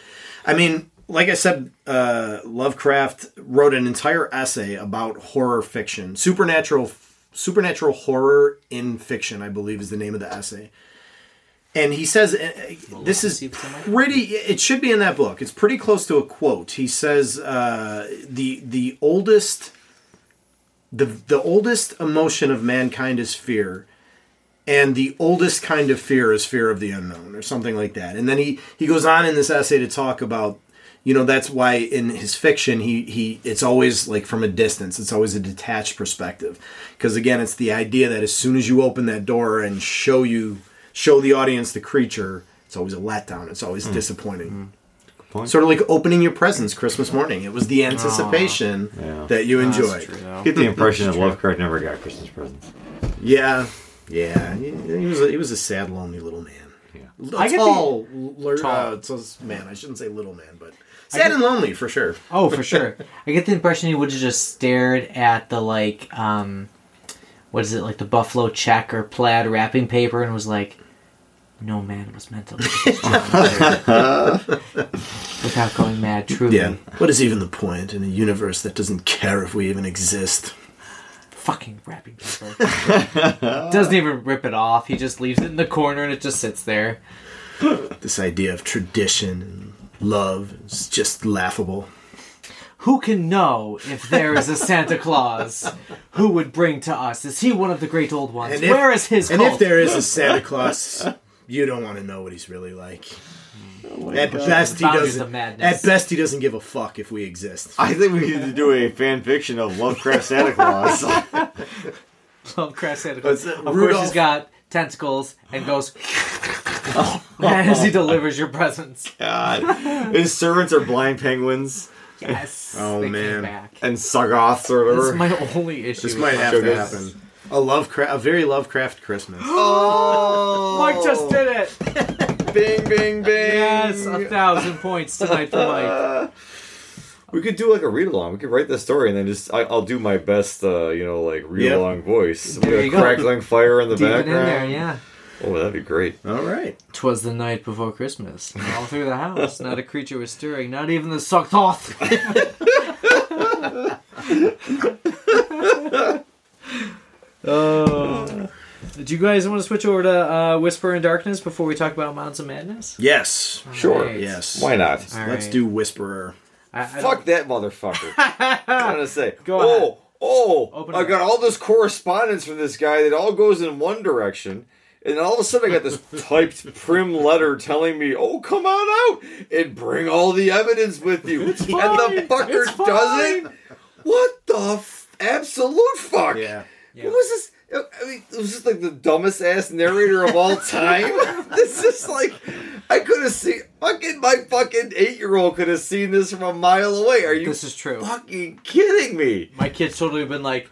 I mean, like I said, uh, Lovecraft wrote an entire essay about horror fiction, supernatural fiction. Supernatural Horror in Fiction, I believe, is the name of the essay. And he says, this is pretty, it should be in that book. It's pretty close to a quote. He says, uh, the the oldest, the, the oldest emotion of mankind is fear, and the oldest kind of fear is fear of the unknown, or something like that. And then he, he goes on in this essay to talk about, you know, that's why in his fiction, he, he it's always like from a distance. It's always a detached perspective. Because again, it's the idea that as soon as you open that door and show you show the audience the creature, it's always a letdown. It's always mm. disappointing. Mm. Point. Sort of like opening your presents Christmas morning. It was the anticipation oh, yeah. that you enjoyed. True, you get the impression that Lovecraft never got Christmas presents. Yeah. Yeah. He, he, was, a, he was a sad, lonely little man. Yeah. I tall, get the, l- tall. Uh, man. I shouldn't say little man, but... sad get, and lonely, for sure. Oh, for sure. I get the impression he would have just stared at the, like, um, what is it, like the buffalo check or plaid wrapping paper and was like, no man was meant to live without going mad, truly. Yeah. What is even the point in a universe that doesn't care if we even exist? Fucking wrapping paper. Doesn't even rip it off. He just leaves it in the corner and it just sits there. This idea of tradition and... love is just laughable. Who can know if there is a Santa Claus? Who would bring to us? Is he one of the great old ones? And if, Where is his And cult? If there is a Santa Claus, you don't want to know what he's really like. Oh at God. best, he doesn't. At best, he doesn't give a fuck if we exist. I think we need to do a fan fiction of Lovecraft Santa Claus. Lovecraft Santa Claus. Of Rudolph. course, he's got tentacles and goes. Oh. As he delivers your presents. God. His servants are blind penguins. Yes. Oh, man. Back. And Shoggoths or whatever. This is my only issue. This might have to happen. A, Lovecraft, a very Lovecraft Christmas. Oh! Mike just did it! Bing, bing, bing! Yes, a thousand points tonight for Mike. We could do like a read along. We could write the story and then just I, I'll do my best, uh, you know, like read along yep. voice. There with you a go. Crackling fire in the Deep background. In there, yeah. Oh, that'd be great. All right. 'Twas the night before Christmas. All through the house, not a creature was stirring, not even the Shoggoth. Oh. Do you guys want to switch over to uh, Whisper in Darkness before we talk about Mountains of Madness? Yes. All sure. Right. Yes. Why not? All Let's right. do Whisperer. I, I Fuck don't... that motherfucker. I'm going to say, Go oh, ahead. oh, Open I got all this correspondence from this guy that all goes in one direction. And all of a sudden I got this typed prim letter telling me, oh, come on out and bring all the evidence with you. And the fucker doesn't. What the f- absolute fuck? Yeah. yeah. What was this? I mean, it was just like the dumbest ass narrator of all time. It's just like, I could have seen, fucking my fucking eight-year-old could have seen this from a mile away. Are you this is true. fucking kidding me? My kid's totally been like,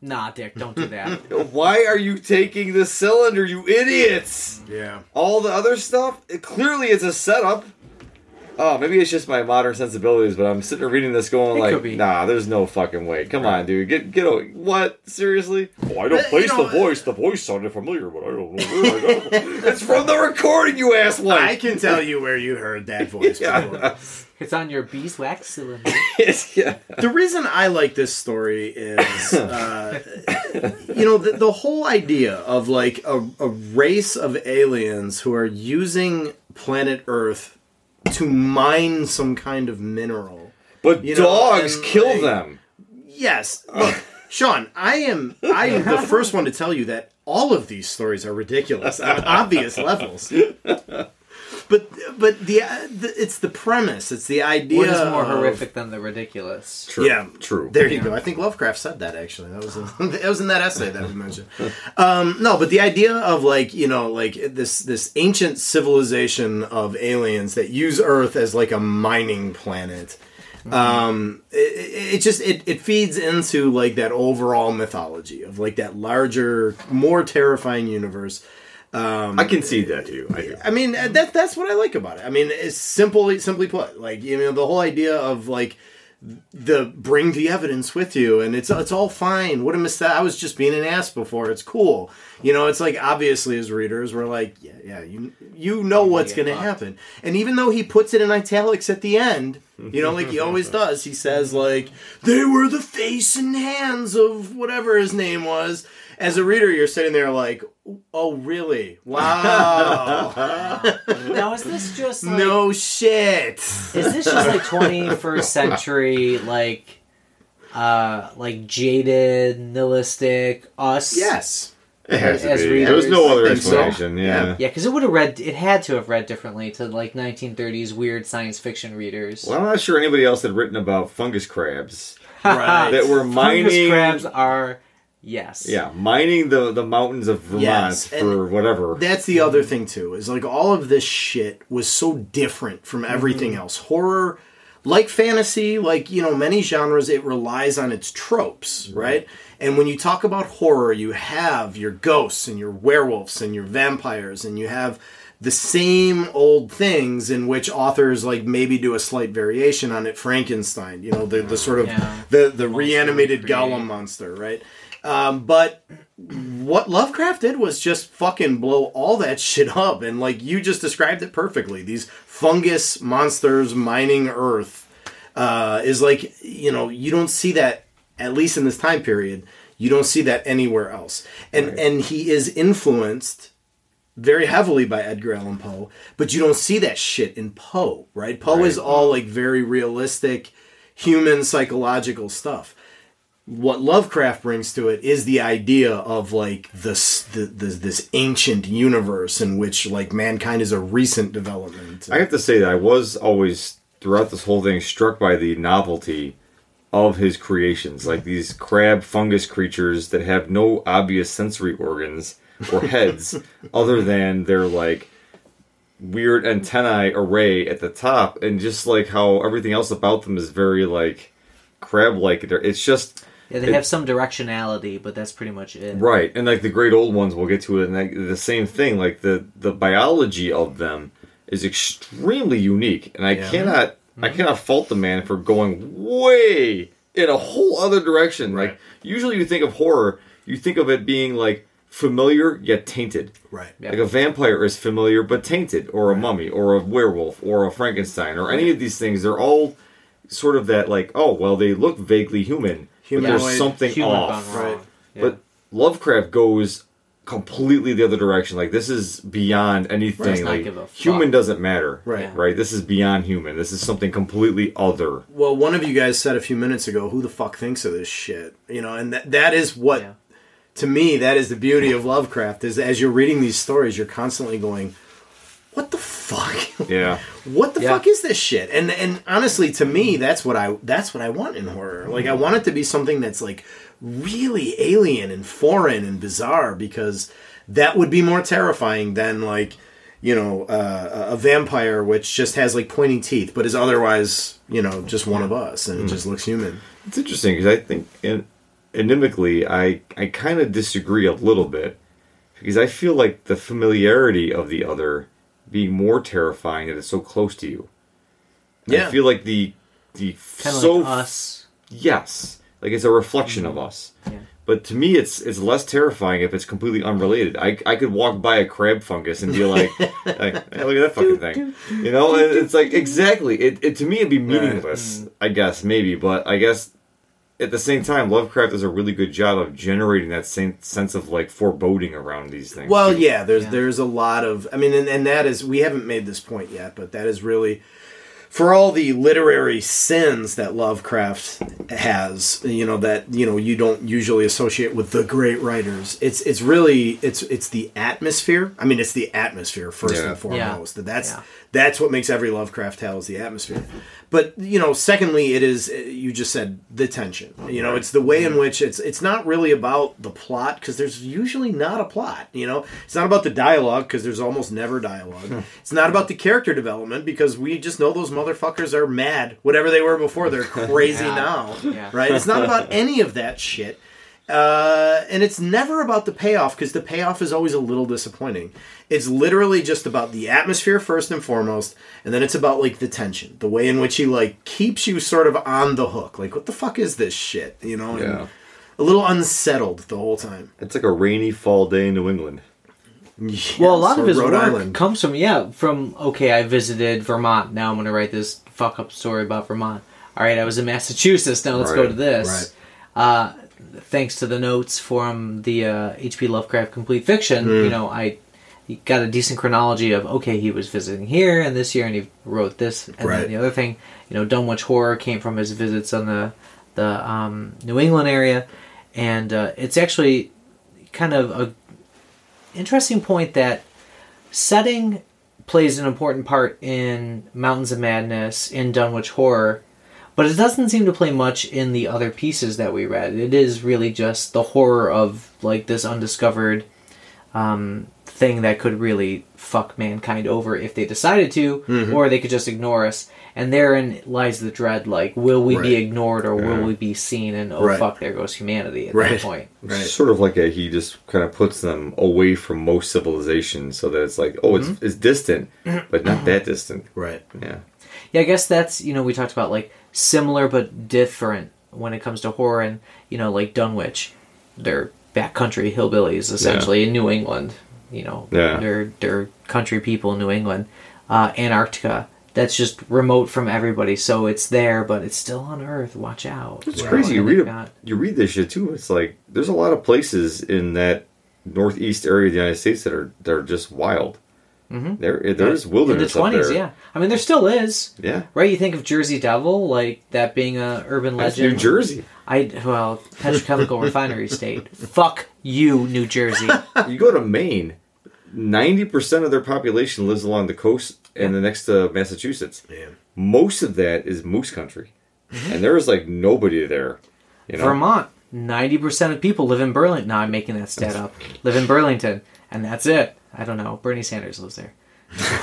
nah, Dick, don't do that. Why are you taking the cylinder, you idiots? Yeah. All the other stuff, it, clearly it's a setup. Oh, maybe it's just my modern sensibilities, but I'm sitting there reading this going it like, nah, there's no fucking way. Come right. on, dude. Get get away. What? Seriously? Oh, I don't place you know, the voice. The voice sounded familiar, but I don't know where I got it. It's from the recording, you asshole. I can tell you where you heard that voice yeah. before. It's on your beeswax cylinder. yeah. The reason I like this story is, uh, you know, the, the whole idea of like a, a race of aliens who are using planet Earth to mine some kind of mineral. But you know, dogs and, kill like, them. Yes. Look, Sean, I am I am the first one to tell you that all of these stories are ridiculous on obvious levels. But but the, the it's the premise. It's the idea. What is more of, horrific than the ridiculous? True. Yeah, true. There you yeah. go. I think Lovecraft said that actually. That was in, that was in that essay that we mentioned. Um, no, but the idea of like you know like this this ancient civilization of aliens that use Earth as like a mining planet. Mm-hmm. Um, it, it just it, it feeds into like that overall mythology of like that larger, more terrifying universe. Um, I can see that too. I, do. I mean, that that's what I like about it. I mean, it's simply simply put, like you know, the whole idea of like the bring the evidence with you, and it's it's all fine. What a mistake! I was just being an ass before. It's cool, you know. It's like obviously as readers, we're like, yeah, yeah, you you know what's going to happen. And even though he puts it in italics at the end, you know, like he always does, he says like they were the face and hands of whatever his name was. As a reader, you're sitting there like, oh, really? Wow. Now, is this just like... No shit. Is this just like twenty-first century, like, uh, like jaded, nihilistic us? Yes. It has as to be. Readers? There was no other explanation, so. yeah. Yeah, because it would have read, it had to have read differently to like nineteen thirties weird science fiction readers. Well, I'm not sure anybody else had written about fungus crabs. Right. That were mining... Fungus crabs are... Yes. Yeah, mining the, the mountains of Vermont yes. for whatever. That's the other thing, too, is like all of this shit was so different from everything mm-hmm. else. Horror, like fantasy, like, you know, many genres, it relies on its tropes, right? And when you talk about horror, you have your ghosts and your werewolves and your vampires, and you have the same old things in which authors like maybe do a slight variation on it, Frankenstein, you know, the, the sort of yeah. the, the reanimated Gollum monster, right? Um, but what Lovecraft did was just fucking blow all that shit up. And like you just described it perfectly. These fungus monsters mining Earth uh, is like, you know, you don't see that, at least in this time period, you don't see that anywhere else. And right. and he is influenced very heavily by Edgar Allan Poe, but you don't see that shit in Poe, right? Poe right. is all like very realistic, human psychological stuff. What Lovecraft brings to it is the idea of like this, the, this this ancient universe in which like mankind is a recent development. I have to say that I was always throughout this whole thing struck by the novelty of his creations, like these crab fungus creatures that have no obvious sensory organs or heads other than their like weird antennae array at the top, and just like how everything else about them is very like crab-like. It's just. Yeah, they have some directionality, but that's pretty much it. Right, and like the great old ones, we'll get to it, and like, the same thing, like the, the biology of them is extremely unique, and I yeah. cannot mm-hmm. I cannot fault the man for going way in a whole other direction. Right. Like, usually you think of horror, you think of it being like familiar yet tainted. Right. Yep. Like a vampire is familiar but tainted, or a right. mummy, or a werewolf, or a Frankenstein, or any of these things. They're all sort of that, like, oh, well, they look vaguely human, humanoid, but there's something human off. Right. Yeah. But Lovecraft goes completely the other direction. Like, this is beyond anything. Right, like, human doesn't matter. Right. Yeah. Right? This is beyond human. This is something completely other. Well, one of you guys said a few minutes ago, who the fuck thinks of this shit? You know, and that that is what... Yeah. To me, that is the beauty of Lovecraft, is as you're reading these stories, you're constantly going, what the fuck? Yeah. What the yeah. fuck is this shit? And and honestly, to me, that's what I that's what I want in horror. Like, I want it to be something that's, like, really alien and foreign and bizarre, because that would be more terrifying than, like, you know, uh, a vampire which just has, like, pointy teeth, but is otherwise, you know, just one of us, and mm. it just looks human. It's interesting, because I think... in Inimically, I, I kind of disagree a little bit, because I feel like the familiarity of the other being more terrifying that it's so close to you. And yeah. I feel like the... the kind of so, like us. Yes. Like, it's a reflection mm-hmm. of us. Yeah. But to me, it's it's less terrifying if it's completely unrelated. I, I could walk by a crab fungus and be like, like hey, look at that fucking thing. You know? And it's like, exactly. It, it to me, it'd be meaningless, right. I guess, maybe. But I guess... At the same time, Lovecraft does a really good job of generating that same sense of, like, foreboding around these things. Well, too. yeah, there's yeah. there's a lot of... I mean, and, and that is... We haven't made this point yet, but that is really... For all the literary sins that Lovecraft has, you know, that, you know, you don't usually associate with the great writers, it's it's really... It's it's the atmosphere. I mean, it's the atmosphere, first yeah. and foremost. Yeah. That's yeah. that's what makes every Lovecraft tale, is the atmosphere. But, you know, secondly, it is, you just said, the tension. You know, it's the way in which it's it's not really about the plot, because there's usually not a plot, you know. It's not about the dialogue, because there's almost never dialogue. It's not about the character development, because we just know those motherfuckers are mad. Whatever they were before, they're crazy yeah. now, yeah. right? It's not about any of that shit. Uh, and it's never about the payoff, because the payoff is always a little disappointing. It's literally just about the atmosphere first and foremost, and then it's about, like, the tension, the way in which he, like, keeps you sort of on the hook. Like, what the fuck is this shit? You know, and yeah. a little unsettled the whole time. It's like a rainy fall day in New England. Yes, well, a lot of his Rhode work Island. comes from yeah, from okay, I visited Vermont. Now I'm going to write this fuck up story about Vermont. All right, I was in Massachusetts. Now let's right. go to this. Right. Uh, Thanks to the notes from the uh, H P. Lovecraft Complete Fiction, mm. you know, I got a decent chronology of, okay, he was visiting here and this year, and he wrote this, and right. then the other thing, you know, Dumb Witch Horror came from his visits on the the um, New England area, and uh, it's actually kind of a interesting point that setting plays an important part in Mountains of Madness, in Dumb Witch Horror. But it doesn't seem to play much in the other pieces that we read. It is really just the horror of, like, this undiscovered um, thing that could really fuck mankind over if they decided to, mm-hmm. or they could just ignore us. And therein lies the dread, like, will we right. be ignored, or yeah. will we be seen, and oh right. fuck, there goes humanity at right. that point. It's right. sort of like a, he just kind of puts them away from most civilization, so that it's like, oh, mm-hmm. it's, it's distant, but not that distant. Right. Yeah. Yeah, I guess that's, you know, we talked about, like, similar but different when it comes to horror, and, you know, like Dunwich, they're backcountry hillbillies, essentially, yeah. in New England. You know, yeah. they're they're country people in New England. Uh, Antarctica, that's just remote from everybody, so it's there, but it's still on Earth. Watch out. It's well, crazy. You read, got... you read this shit, too. It's like, there's a lot of places in that northeast area of the United States that are, that are just wild. Mm-hmm. There, there is wilderness in the twenties, yeah. I mean, there still is, yeah. Right? You think of Jersey Devil, like that being a urban legend. That's New Jersey, I well, petrochemical refinery state. Fuck you, New Jersey. You go to Maine, ninety percent of their population lives along the coast and the next to Massachusetts. Yeah. Most of that is moose country, and there is like nobody there. You know? Vermont, ninety percent of people live in Burlington. No, I'm making that stat up. Live in Burlington, and that's it. I don't know. Bernie Sanders lives there.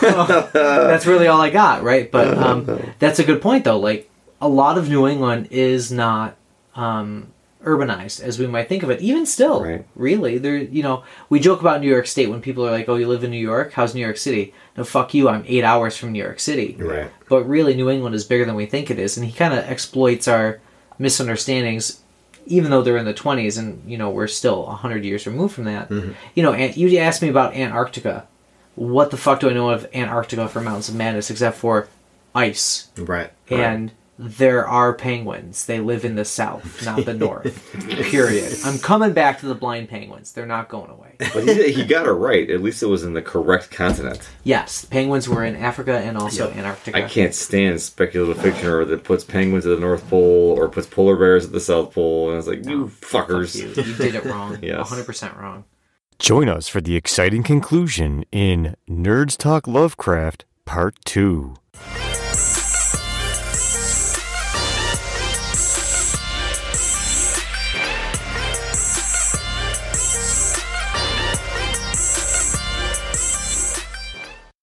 Well, that's really all I got, right? But um, that's a good point, though. Like, a lot of New England is not um, urbanized, as we might think of it. Even still, right. really. There, you know, we joke about New York State when people are like, oh, you live in New York? How's New York City? No, fuck you. I'm eight hours from New York City. Right. But really, New England is bigger than we think it is. And he kind of exploits our misunderstandings even though they're in the twenties and, you know, we're still one hundred years removed from that. Mm-hmm. You know, and you asked me about Antarctica. What the fuck do I know of Antarctica for Mountains of Madness except for ice? Right. right. And there are penguins. They live in the south, not the north. Period. I'm coming back to the blind penguins. They're not going away. But he, he got it right. At least it was in the correct continent. Yes. Penguins were in Africa and also yeah. Antarctica. I can't stand speculative fiction that puts penguins at the North Pole or puts polar bears at the South Pole. And I was like, no, you fuckers. Fuck you. you did it wrong. Yes. one hundred percent wrong. Join us for the exciting conclusion in Nerds Talk Lovecraft Part two.